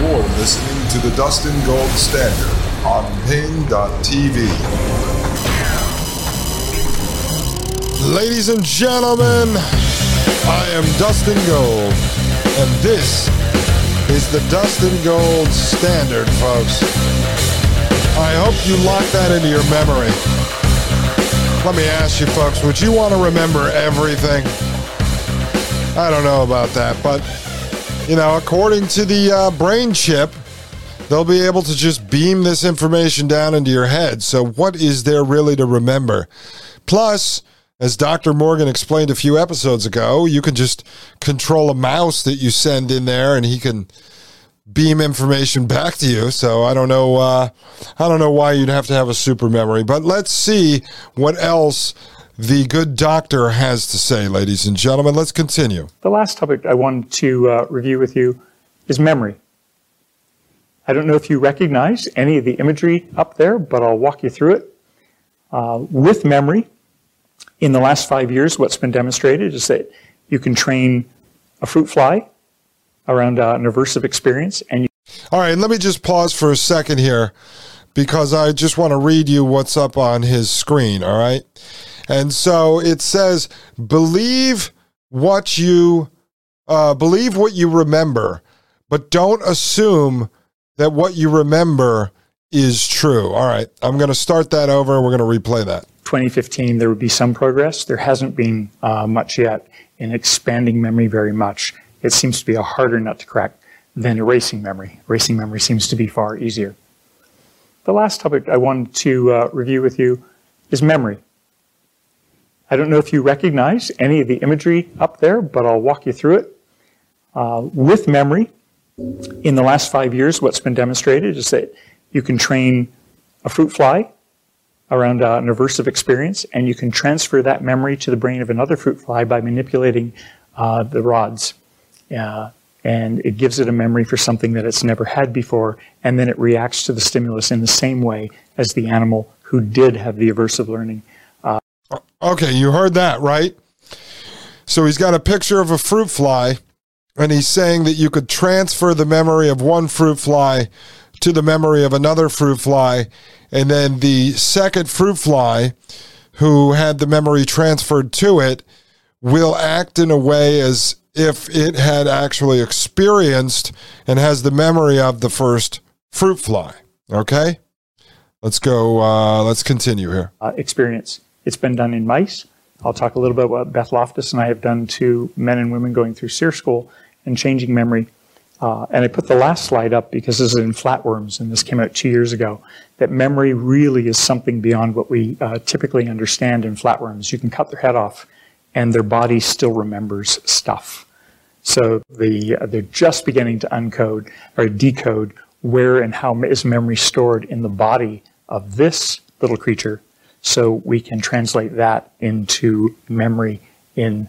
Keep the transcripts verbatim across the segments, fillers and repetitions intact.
You're listening to The Dustin Gold Standard on Ping dot T V. Ladies and gentlemen, I am Dustin Gold, and this is The Dustin Gold Standard, folks. I hope you lock that into your memory. Let me ask you, folks, would you want to remember everything? I don't know about that, but... You know, according to the uh, brain chip, they'll be able to just beam this information down into your head. So what is there really to remember? Plus, as Doctor Morgan explained a few episodes ago, you can just control a mouse that you send in there and he can beam information back to you. So I don't know, uh, I don't know why you'd have to have a super memory. But let's see what else the good doctor has to say, ladies and gentlemen. Let's continue. The last topic I wanted to uh, review with you is memory. I don't know if you recognize any of the imagery up there, but I'll walk you through it. Uh, with memory, in the last five years, what's been demonstrated is that you can train a fruit fly around uh, an aversive experience. And you- All right, let me just pause for a second here, because I just want to read you what's up on his screen, all right? And so it says, believe what you uh, believe what you remember, but don't assume that what you remember is true. All right, I'm going to start that over. We're going to replay that. twenty fifteen, there would be some progress. There hasn't been uh, much yet in expanding memory very much. It seems to be a harder nut to crack than erasing memory. Erasing memory seems to be far easier. The last topic I wanted to uh, review with you is memory. I don't know if you recognize any of the imagery up there, but I'll walk you through it. Uh, with memory, in the last five years, what's been demonstrated is that you can train a fruit fly around uh, an aversive experience, and you can transfer that memory to the brain of another fruit fly by manipulating uh, the rods. Uh, and it gives it a memory for something that it's never had before, and then it reacts to the stimulus in the same way as the animal who did have the aversive learning. Okay, you heard that, right? So he's got a picture of a fruit fly, and he's saying that you could transfer the memory of one fruit fly to the memory of another fruit fly, and then the second fruit fly, who had the memory transferred to it, will act in a way as if it had actually experienced and has the memory of the first fruit fly. Okay? Let's go, uh, let's continue here. Uh, experience. It's been done in mice. I'll talk a little bit about what Beth Loftus and I have done to men and women going through SERE school and changing memory. Uh, and I put the last slide up because this is in flatworms, and this came out two years ago, that memory really is something beyond what we uh, typically understand in flatworms. You can cut their head off, and their body still remembers stuff. So the, uh, they're just beginning to uncode or decode where and how is memory stored in the body of this little creature. So we can translate that into memory in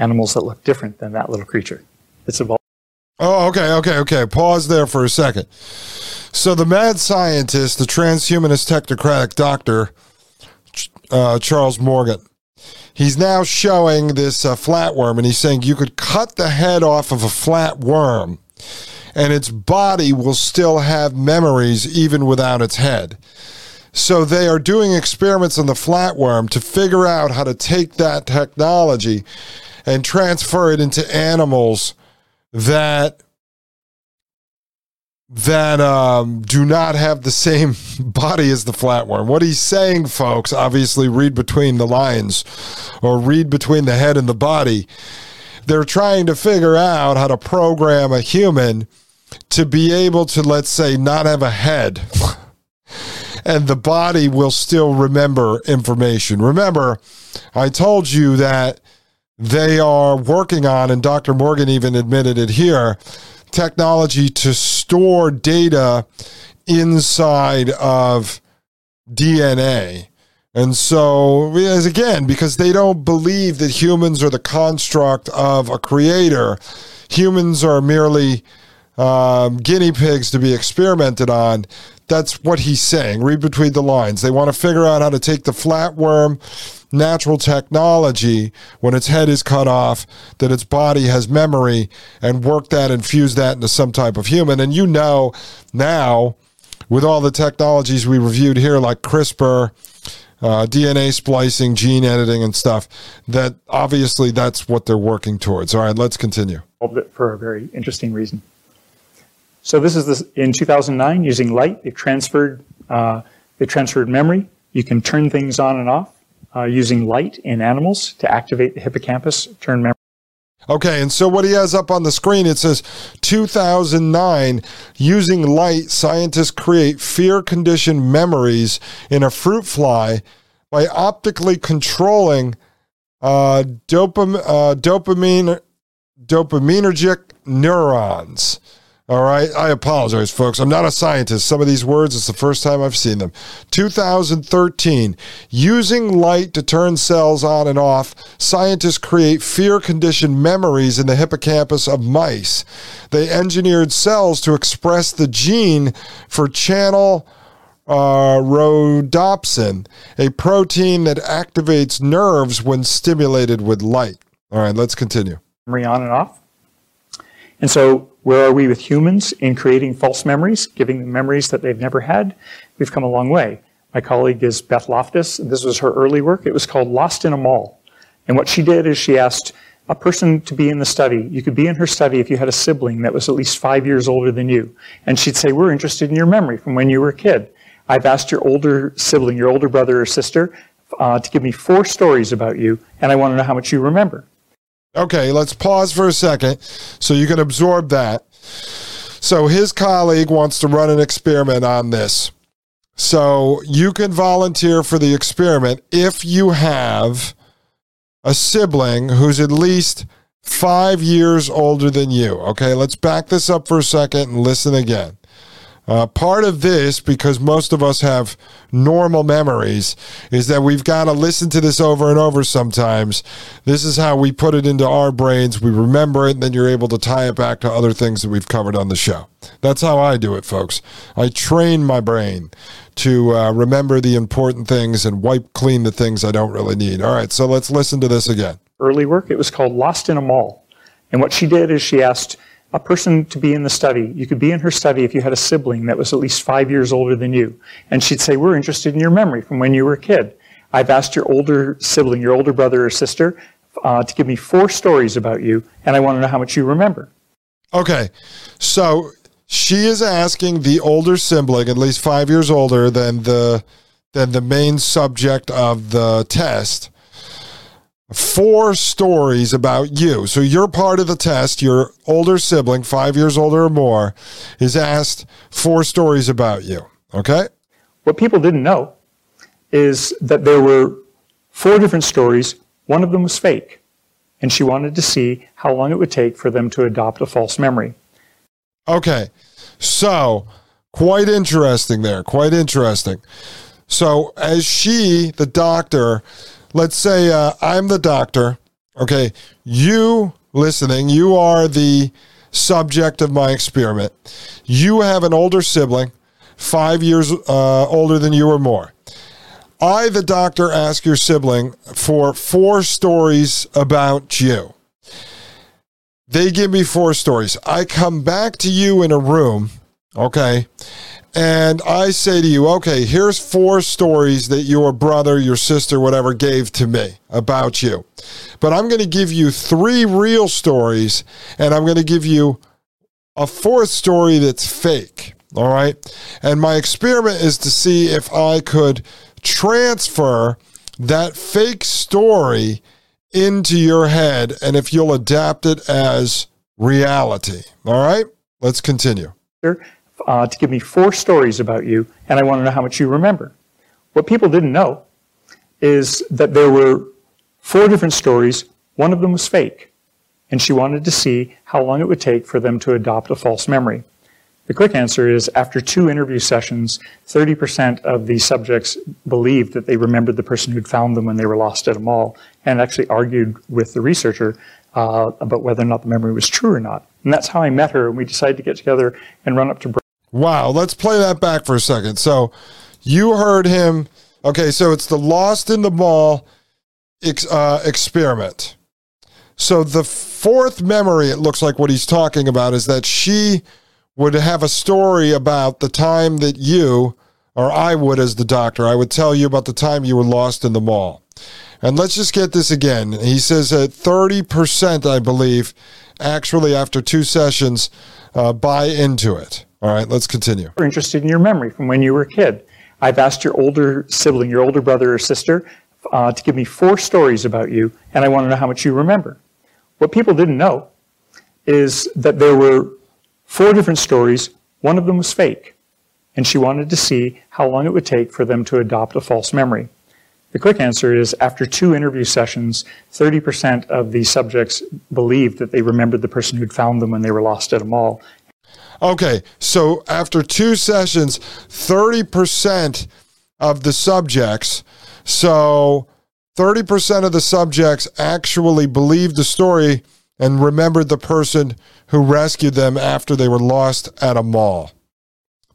animals that look different than that little creature. It's evolved. Oh, okay, okay, okay. Pause there for a second. So the mad scientist, the transhumanist technocratic doctor, uh, Charles Morgan, he's now showing this uh, flatworm, and he's saying you could cut the head off of a flatworm, and its body will still have memories even without its head. So they are doing experiments on the flatworm to figure out how to take that technology and transfer it into animals that that um, do not have the same body as the flatworm. What he's saying, folks, obviously read between the lines or read between the head and the body. They're trying to figure out how to program a human to be able to, let's say, not have a head. And the body will still remember information. Remember, I told you that they are working on, and Doctor Morgan even admitted it here, technology to store data inside of D N A. And so, as again, because they don't believe that humans are the construct of a creator, humans are merely um, guinea pigs to be experimented on. That's what he's saying. Read between the lines. They want to figure out how to take the flatworm natural technology, when its head is cut off, that its body has memory, and work that and fuse that into some type of human. And you know now, with all the technologies we reviewed here, like CRISPR, uh, D N A splicing, gene editing, and stuff, that obviously that's what they're working towards. All right, let's continue. For a very interesting reason. So this is this, in two thousand nine, using light, they've transferred, uh, they've transferred memory. You can turn things on and off uh, using light in animals to activate the hippocampus, turn memory. Okay, and so what he has up on the screen, it says two thousand nine, using light, scientists create fear-conditioned memories in a fruit fly by optically controlling uh, dopam- uh, dopamine dopaminergic neurons. All right, I apologize, folks. I'm not a scientist. Some of these words, it's the first time I've seen them. two thousand thirteen, using light to turn cells on and off, scientists create fear-conditioned memories in the hippocampus of mice. They engineered cells to express the gene for channel uh, rhodopsin, a protein that activates nerves when stimulated with light. All right, let's continue. Memory on and off. And so, where are we with humans in creating false memories, giving them memories that they've never had? We've come a long way. My colleague is Beth Loftus. This was her early work. It was called Lost in a Mall. And what she did is she asked a person to be in the study. You could be in her study if you had a sibling that was at least five years older than you. And she'd say, we're interested in your memory from when you were a kid. I've asked your older sibling, your older brother or sister, uh, to give me four stories about you, and I want to know how much you remember. Okay, let's pause for a second so you can absorb that. So his colleague wants to run an experiment on this. So you can volunteer for the experiment if you have a sibling who's at least five years older than you. Okay, let's back this up for a second and listen again. Uh, part of this, because most of us have normal memories, is that we've got to listen to this over and over sometimes. This is how we put it into our brains. We remember it, and then you're able to tie it back to other things that we've covered on the show. That's how I do it, folks. I train my brain to uh, remember the important things and wipe clean the things I don't really need. All right, so let's listen to this again. Early work, it was called Lost in a Mall. And what she did is she asked a person to be in the study. You could be in her study if you had a sibling that was at least five years older than you. And she'd say, we're interested in your memory from when you were a kid. I've asked your older sibling, your older brother or sister, uh, to give me four stories about you, and I want to know how much you remember. Okay, so she is asking the older sibling, at least five years older than the, than the main subject of the test, four stories about you. So you're part of the test. Your older sibling, five years older or more, is asked four stories about you. Okay? What people didn't know is that there were four different stories. One of them was fake. And she wanted to see how long it would take for them to adopt a false memory. Okay. So, quite interesting there. Quite interesting. So, as she, the doctor, let's say uh, I'm the doctor, okay, you listening, you are the subject of my experiment. You have an older sibling, five years uh, older than you or more. I, the doctor, ask your sibling for four stories about you. They give me four stories. I come back to you in a room, okay, and I say to you, okay, here's four stories that your brother, your sister, whatever, gave to me about you. But I'm going to give you three real stories, and I'm going to give you a fourth story that's fake, all right? And my experiment is to see if I could transfer that fake story into your head and if you'll adapt it as reality, all right? Let's continue. Sure. Uh, to give me four stories about you, and I want to know how much you remember. What people didn't know is that there were four different stories. One of them was fake. and she wanted to see how long it would take for them to adopt a false memory. The quick answer is, after two interview sessions, thirty percent of the subjects believed that they remembered the person who'd found them when they were lost at a mall, and actually argued with the researcher uh, about whether or not the memory was true or not. And that's how I met her, and we decided to get together and run up to... Wow, let's play that back for a second. So you heard him... Okay, so it's the lost in the mall ex- uh, experiment. So the fourth memory, it looks like what he's talking about, is that she... would have a story about the time that you, or I would as the doctor, I would tell you about the time you were lost in the mall. And let's just get this again. He says that thirty percent, I believe, actually after two sessions, uh, buy into it. All right, let's continue. We're interested in your memory from when you were a kid. I've asked your older sibling, your older brother or sister, uh, to give me four stories about you, and I want to know how much you remember. What people didn't know is that there were four different stories. One of them was fake, and she wanted to see how long it would take for them to adopt a false memory. The quick answer is, after two interview sessions, thirty percent of the subjects believed that they remembered the person who'd found them when they were lost at a mall. Okay, so after two sessions, thirty percent of the subjects, so thirty percent of the subjects actually believed the story and remembered the person who rescued them after they were lost at a mall.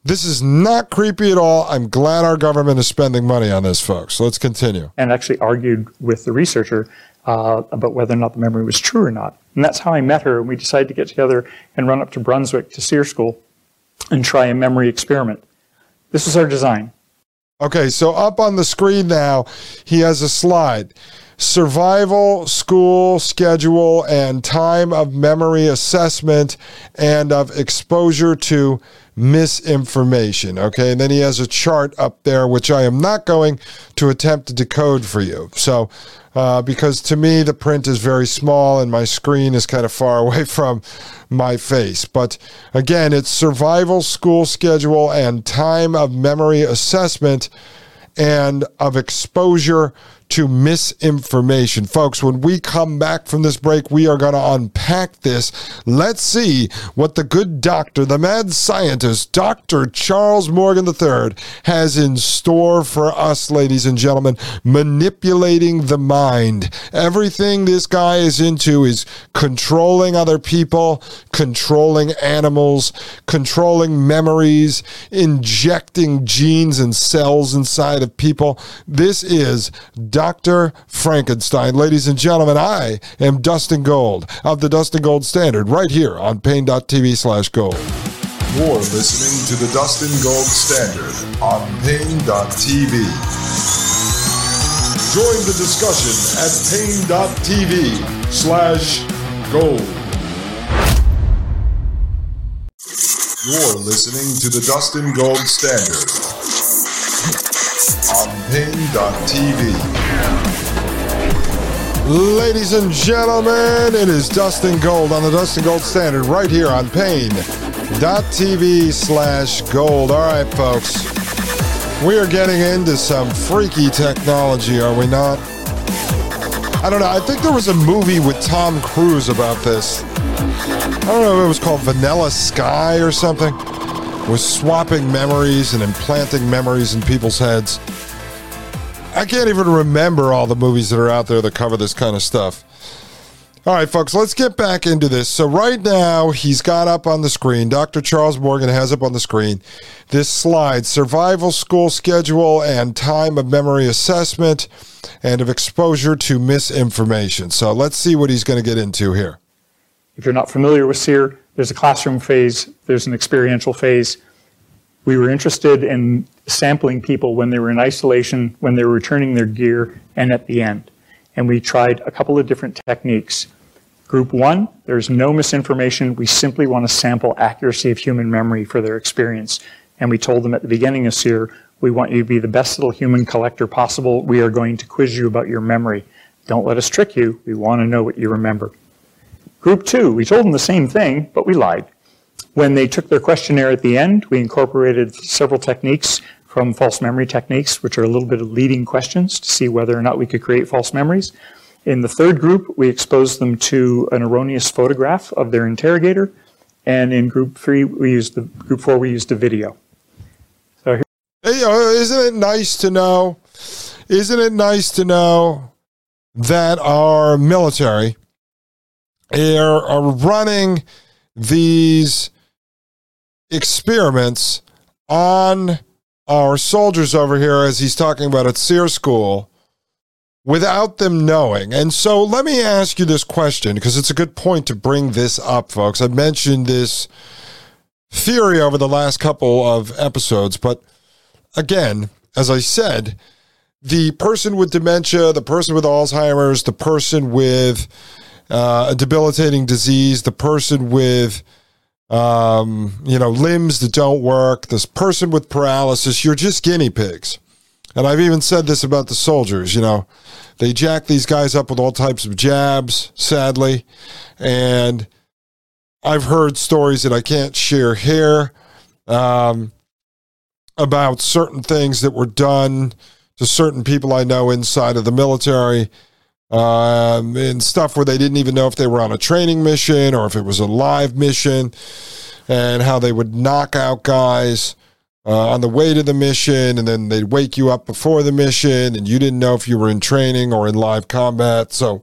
This is not creepy at all. I'm glad our government is spending money on this, folks. So let's continue. And actually argued with the researcher uh, about whether or not the memory was true or not. And that's how I met her, and we decided to get together and run up to Brunswick to SERE school and try a memory experiment. This is our design. Okay, so up on the screen now, he has a slide. Survival, school, schedule, and time of memory assessment and of exposure to misinformation. Okay, and then he has a chart up there, which I am not going to attempt to decode for you. So, uh, because to me, the print is very small and my screen is kind of far away from my face. But again, it's survival, school, schedule, and time of memory assessment and of exposure to misinformation. Folks, when we come back from this break, we are going to unpack this. Let's see what the good doctor, the mad scientist, Doctor Charles Morgan the third, has in store for us, ladies and gentlemen. Manipulating the mind. Everything this guy is into is controlling other people, controlling animals, controlling memories, injecting genes and cells inside of people. This is Doctor Frankenstein. Ladies and gentlemen, I am Dustin Gold of the Dustin Gold Standard, right here on pain.tv slash gold. You're listening to the Dustin Gold Standard on pain dot t v. Join the discussion at pain.tv slash gold. You're listening to the Dustin Gold Standard on pain dot t v. Ladies and gentlemen, it is Dustin Gold on the Dustin Gold Standard right here on pain.tv slash gold. All right, folks, we are getting into some freaky technology, are we not? I don't know. I think there was a movie with Tom Cruise about this. I don't know if it was called Vanilla Sky or something. It was swapping memories and implanting memories in people's heads. I can't even remember all the movies that are out there that cover this kind of stuff. All right, folks, let's get back into this. So right now, he's got up on the screen, Doctor Charles Morgan has up on the screen, this slide, survival, school schedule, and time of memory assessment, and of exposure to misinformation. So let's see what he's going to get into here. If you're not familiar with SERE, there's a classroom phase, there's an experiential phase. We were interested in sampling people when they were in isolation, when they were returning their gear, and at the end. And we tried a couple of different techniques. Group one, there's no misinformation. We simply want to sample accuracy of human memory for their experience. And we told them at the beginning of SERE, we want you to be the best little human collector possible. We are going to quiz you about your memory. Don't let us trick you. We want to know what you remember. Group two, we told them the same thing, but we lied. When they took their questionnaire at the end, we incorporated several techniques from false memory techniques, which are a little bit of leading questions to see whether or not we could create false memories. In the third group, we exposed them to an erroneous photograph of their interrogator. And in group three, we used the group four, we used the video. So here, hey, isn't it nice to know? Isn't it nice to know that our military are, are running these experiments on our soldiers over here, as he's talking about at SERE school, without them knowing? And so let me ask you this question, because it's a good point to bring this up, folks. I mentioned this theory over the last couple of episodes, but again, as I said, the person with dementia, the person with Alzheimer's, the person with uh, a debilitating disease, the person with um, you know, limbs that don't work, this person with paralysis, you're just guinea pigs. And I've even said this about the soldiers, you know, they jack these guys up with all types of jabs, sadly. And I've heard stories that I can't share here um, about certain things that were done to certain people I know inside of the military, um, and stuff where they didn't even know if they were on a training mission or if it was a live mission, and how they would knock out guys uh, on the way to the mission, and then they'd wake you up before the mission, and you didn't know if you were in training or in live combat. So,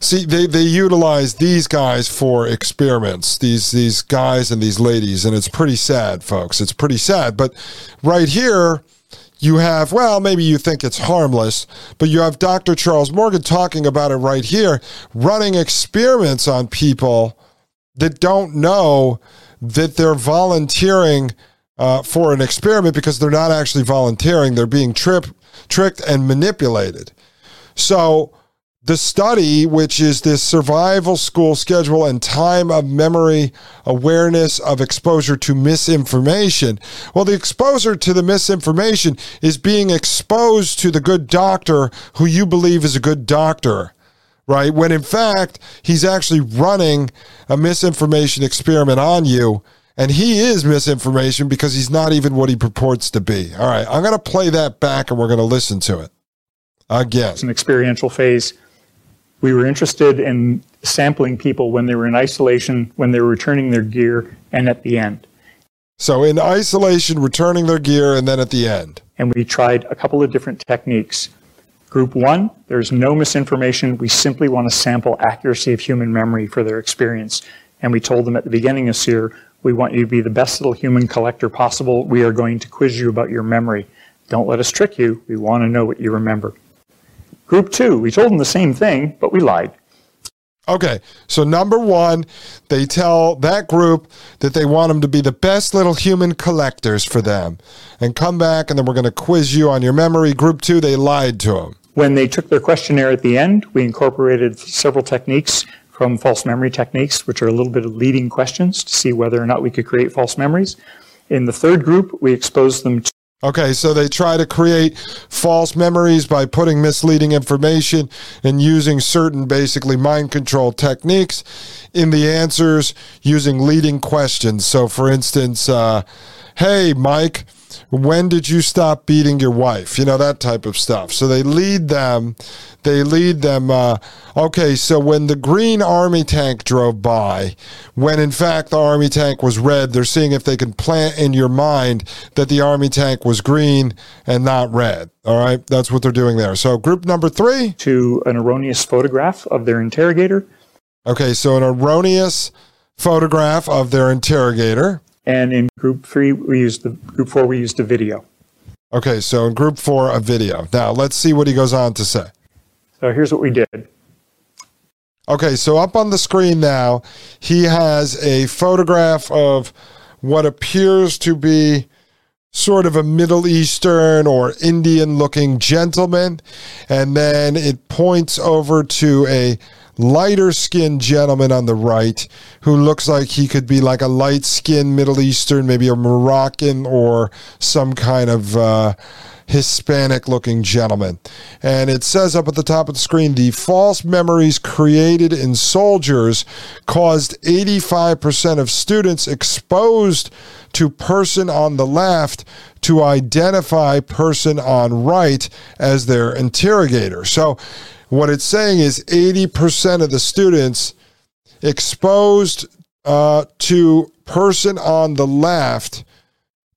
see, they, they utilize these guys for experiments, these, these guys and these ladies, and it's pretty sad, folks. It's pretty sad. But right here, you have, well, maybe you think it's harmless, but you have Doctor Charles Morgan talking about it right here, running experiments on people that don't know that they're volunteering uh, for an experiment, because they're not actually volunteering. They're being trip, tricked and manipulated. So the study, which is this survival school schedule and time of memory awareness of exposure to misinformation. Well, the exposure to the misinformation is being exposed to the good doctor who you believe is a good doctor, right? When in fact, he's actually running a misinformation experiment on you, and he is misinformation because he's not even what he purports to be. All right, I'm going to play that back and we're going to listen to it again. It's an experiential phase. We were interested in sampling people when they were in isolation, when they were returning their gear, and at the end. So in isolation, returning their gear, and then at the end. And we tried a couple of different techniques. Group one, there's no misinformation. We simply want to sample accuracy of human memory for their experience. And we told them at the beginning of SERE, we want you to be the best little human collector possible. We are going to quiz you about your memory. Don't let us trick you. We want to know what you remember. Group two, we told them the same thing, but we lied. Okay, so number one, they tell that group that they want them to be the best little human collectors for them and come back, and then we're going to quiz you on your memory. Group two, they lied to them. When they took their questionnaire at the end, we incorporated several techniques from false memory techniques, which are a little bit of leading questions to see whether or not we could create false memories. In the third group, we exposed them to... Okay, so they try to create false memories by putting misleading information and using certain basically mind control techniques in the answers using leading questions. So for instance, uh, hey, Mike, when did you stop beating your wife? You know, that type of stuff. So they lead them, they lead them, uh, okay, so when the green army tank drove by, when in fact the army tank was red, they're seeing if they can plant in your mind that the army tank was green and not red. All right, that's what they're doing there. So group number three. To an erroneous photograph of their interrogator. Okay, so an erroneous photograph of their interrogator. And in group three, we used the group four, we used a video. Okay, so in group four, a video. Now, let's see what he goes on to say. So here's what we did. Okay, so up on the screen now, he has a photograph of what appears to be sort of a Middle Eastern or Indian-looking gentleman, and then it points over to a lighter-skinned gentleman on the right who looks like he could be like a light-skinned Middle Eastern, maybe a Moroccan or some kind of uh, Hispanic-looking gentleman. And it says up at the top of the screen, the false memories created in soldiers caused eighty-five percent of students exposed to person on the left to identify person on right as their interrogator. So what it's saying is eighty percent of the students exposed uh, to person on the left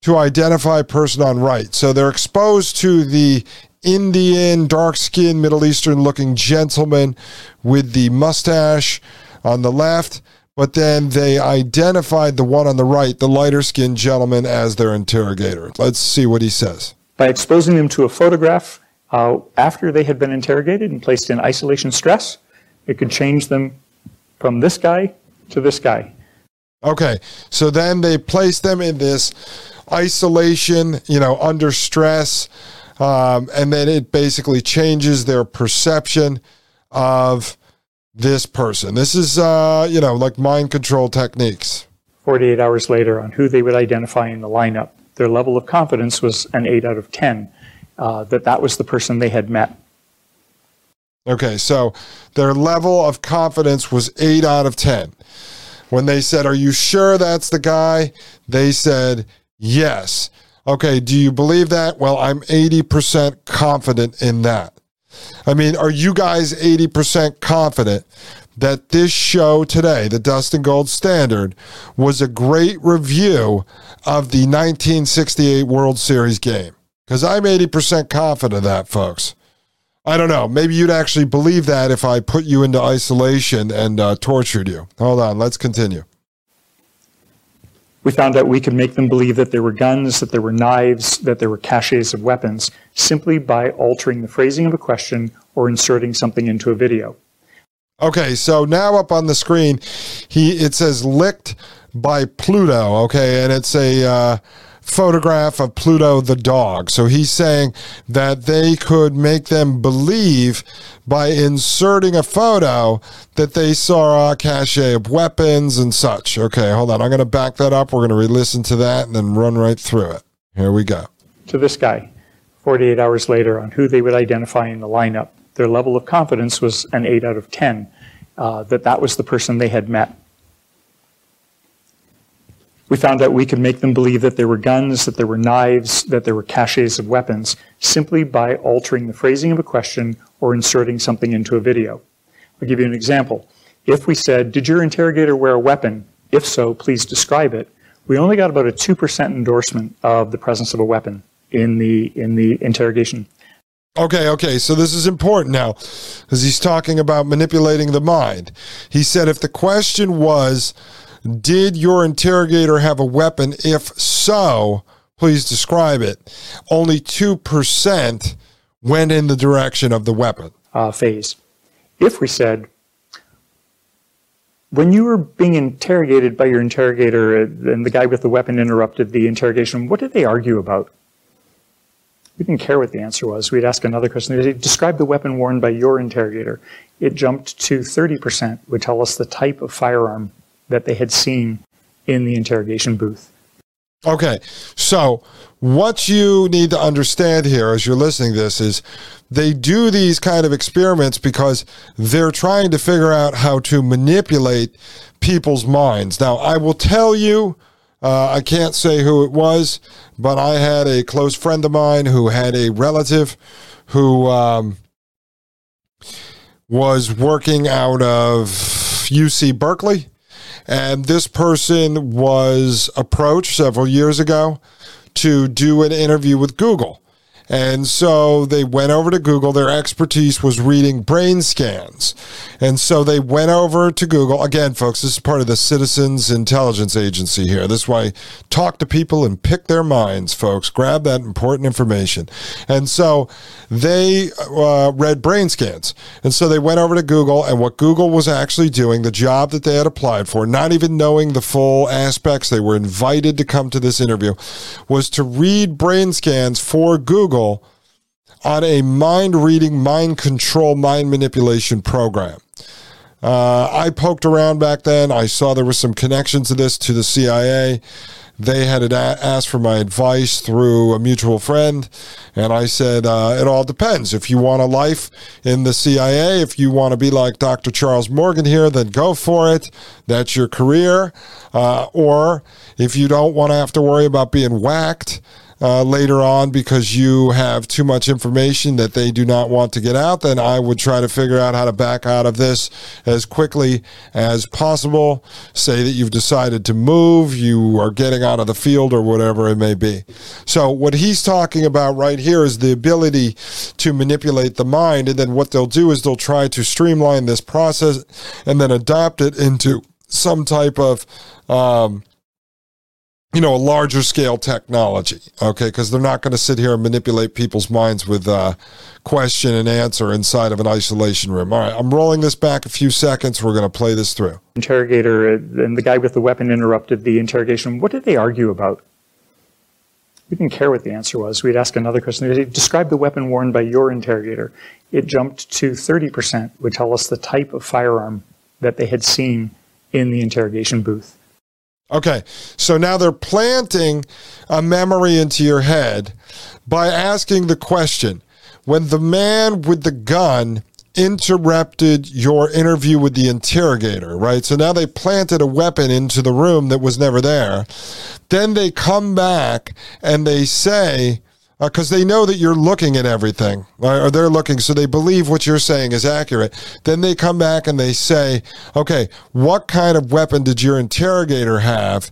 to identify person on right. So they're exposed to the Indian, dark-skinned, Middle Eastern-looking gentleman with the mustache on the left, but then they identified the one on the right, the lighter-skinned gentleman, as their interrogator. Let's see what he says. By exposing them to a photograph uh, after they had been interrogated and placed in isolation stress, it could change them from this guy to this guy. Okay, so then they placed them in this isolation, you know, under stress, um, and then it basically changes their perception of this person. This is, uh, you know, like mind control techniques. forty-eight hours later on who they would identify in the lineup, their level of confidence was an eight out of ten, uh, that that was the person they had met. Okay, so their level of confidence was eight out of ten. When they said, "Are you sure that's the guy?" they said, "Yes." "Okay, do you believe that?" "Well, I'm eighty percent confident in that." I mean, are you guys eighty percent confident that this show today, The Dustin Gold Standard, was a great review of the nineteen sixty-eight World Series game? Because I'm eighty percent confident of that, folks. I don't know. Maybe you'd actually believe that if I put you into isolation and uh, tortured you. Hold on. Let's continue. We found out we could make them believe that there were guns, that there were knives, that there were caches of weapons, simply by altering the phrasing of a question or inserting something into a video. Okay, so now up on the screen, he it says licked by Pluto, okay, and it's a... Uh, photograph of Pluto the dog. So he's saying that they could make them believe by inserting a photo that they saw a cache of weapons and such. Okay, hold on. I'm going to back that up. We're going to re-listen to that and then run right through it. Here we go. To this guy, forty-eight hours later, on who they would identify in the lineup, their level of confidence was an eight out of ten, uh, that that was the person they had met. We found out we could make them believe that there were guns, that there were knives, that there were caches of weapons, simply by altering the phrasing of a question or inserting something into a video. I'll give you an example. If we said, "Did your interrogator wear a weapon? If so, please describe it," we only got about a two percent endorsement of the presence of a weapon in the in the interrogation. Okay, okay, so this is important now, because he's talking about manipulating the mind. He said if the question was, "Did your interrogator have a weapon? If so, please describe it," only two percent went in the direction of the weapon. Uh, phase. If we said, "When you were being interrogated by your interrogator and the guy with the weapon interrupted the interrogation, what did they argue about?" We didn't care what the answer was. We'd ask another question. They'd say, "Describe the weapon worn by your interrogator." It jumped to thirty percent, would tell us the type of firearm that they had seen in the interrogation booth. Okay, so what you need to understand here as you're listening to this is they do these kind of experiments because they're trying to figure out how to manipulate people's minds. Now, I will tell you, uh, I can't say who it was, but I had a close friend of mine who had a relative who um, was working out of U C Berkeley. And this person was approached several years ago to do an interview with Google. And so they went over to Google. Their expertise was reading brain scans. And so they went over to Google. Again, folks, this is part of the Citizens Intelligence Agency here. This is why talk to people and pick their minds, folks. Grab that important information. And so they uh, read brain scans. And so they went over to Google, and what Google was actually doing, the job that they had applied for, not even knowing the full aspects, they were invited to come to this interview, was to read brain scans for Google on a mind reading, mind control, mind manipulation program. Uh, I poked around back then. I saw there was some connection to this to the C I A. They had asked for my advice through a mutual friend, and I said, uh, it all depends. If you want a life in the C I A, if you want to be like Doctor Charles Morgan here, then go for it. That's your career. Uh, or if you don't want to have to worry about being whacked uh, later on because you have too much information that they do not want to get out, then I would try to figure out how to back out of this as quickly as possible. Say that you've decided to move, you are getting out of the field or whatever it may be. So what he's talking about right here is the ability to manipulate the mind, and then what they'll do is they'll try to streamline this process and then adopt it into some type of um you know, a larger scale technology, okay? Because they're not going to sit here and manipulate people's minds with uh, question and answer inside of an isolation room. All right, I'm rolling this back a few seconds. We're going to play this through. Interrogator and the guy with the weapon interrupted the interrogation. What did they argue about? We didn't care what the answer was. We'd ask another question. They'd say, describe the weapon worn by your interrogator. It jumped to thirty percent, would tell us the type of firearm that they had seen in the interrogation booth. Okay, so now they're planting a memory into your head by asking the question, when the man with the gun interrupted your interview with the interrogator, right? So now they planted a weapon into the room that was never there. Then they come back and they say, because uh, they know that you're looking at everything, right? Or they're looking, so they believe what you're saying is accurate. Then they come back and they say, okay, what kind of weapon did your interrogator have?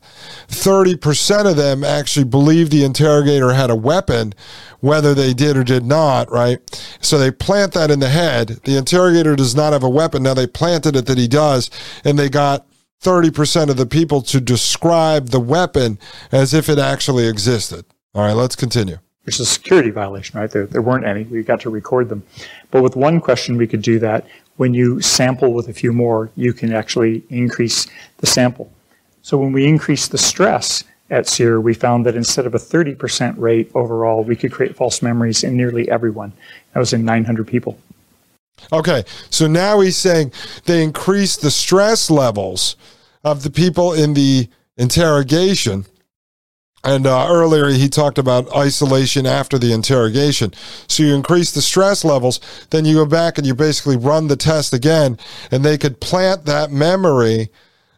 thirty percent of them actually believe the interrogator had a weapon, whether they did or did not, right? So they plant that in the head. The interrogator does not have a weapon. Now they planted it that he does, and they got thirty percent of the people to describe the weapon as if it actually existed. All right, let's continue. Which is a security violation, right? There, there weren't any. We got to record them. But with one question, we could do that. When you sample with a few more, you can actually increase the sample. So when we increased the stress at SERE, we found that instead of a thirty percent rate overall, we could create false memories in nearly everyone. That was in nine hundred people. Okay, so now he's saying they increased the stress levels of the people in the interrogation. And uh, earlier he talked about isolation after the interrogation. So you increase the stress levels, then you go back and you basically run the test again, and they could plant that memory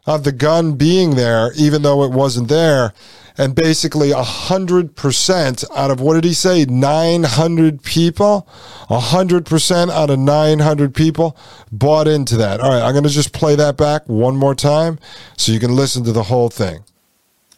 of the gun being there, even though it wasn't there. And basically one hundred percent out of, what did he say, nine hundred people? one hundred percent out of nine hundred people bought into that. All right, I'm going to just play that back one more time so you can listen to the whole thing.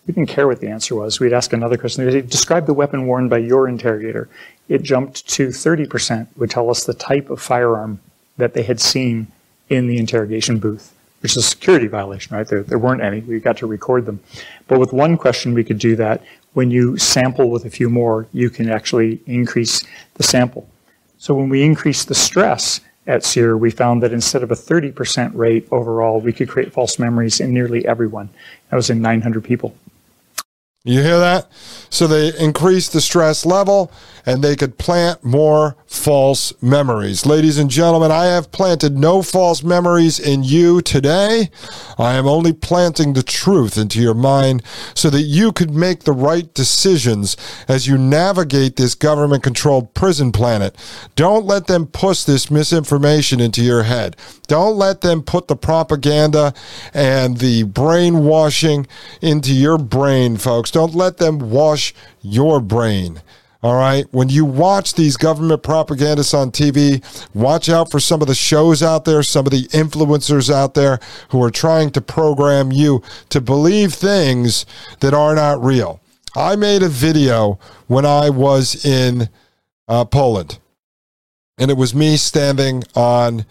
We didn't care what the answer was. We'd ask another question. They'd say, describe the weapon worn by your interrogator. It jumped to thirty percent, would tell us the type of firearm that they had seen in the interrogation booth, which is a security violation, right? There, there weren't any. We got to record them. But with one question, we could do that. When you sample with a few more, you can actually increase the sample. So when we increased the stress at SERE, we found that instead of a thirty percent rate overall, we could create false memories in nearly everyone. That was in nine hundred people. You hear that? So they increased the stress level and they could plant more false memories. Ladies and gentlemen, I have planted no false memories in you today. I am only planting the truth into your mind so that you could make the right decisions as you navigate this government-controlled prison planet. Don't let them push this misinformation into your head. Don't let them put the propaganda and the brainwashing into your brain, folks. Don't let them wash your brain. All right. When you watch these government propagandists on T V, watch out for some of the shows out there, some of the influencers out there who are trying to program you to believe things that are not real. I made a video when I was in uh, Poland, and it was me standing on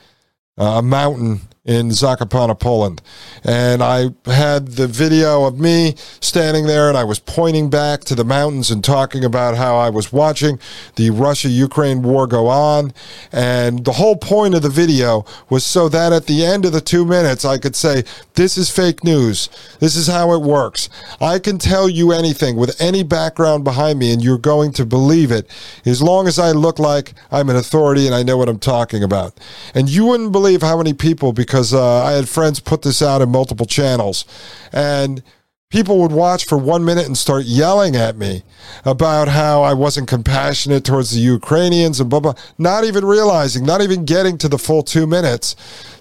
a mountain in Zakopane, Poland. And I had the video of me standing there, and I was pointing back to the mountains and talking about how I was watching the Russia-Ukraine war go on. And the whole point of the video was so that at the end of the two minutes, I could say, this is fake news. This is how it works. I can tell you anything with any background behind me, and you're going to believe it as long as I look like I'm an authority and I know what I'm talking about. And you wouldn't believe how many people, because because uh, I had friends put this out in multiple channels, and people would watch for one minute and start yelling at me about how I wasn't compassionate towards the Ukrainians and blah, blah, not even realizing, not even getting to the full two minutes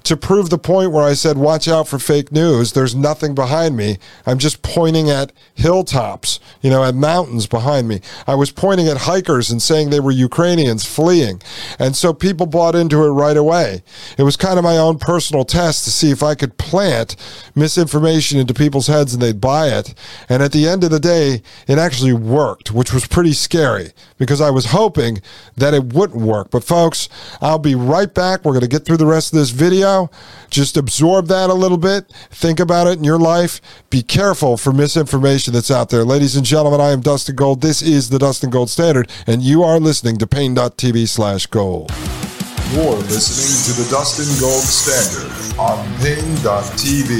to prove the point where I said, watch out for fake news. There's nothing behind me. I'm just pointing at hilltops, you know, at mountains behind me. I was pointing at hikers and saying they were Ukrainians fleeing. And so people bought into it right away. It was kind of my own personal test to see if I could plant misinformation into people's heads and they'd buy it. And at the end of the day, it actually worked, which was pretty scary because I was hoping that it wouldn't work. But folks, I'll be right back. We're going to get through the rest of this video. Just absorb that a little bit. Think about it in your life. Be careful for misinformation that's out there. Ladies and gentlemen, I am Dustin Gold. This is the Dustin Gold Standard, and you are listening to pain dot t v slash gold. You're listening to the Dustin Gold Standard on pain dot t v.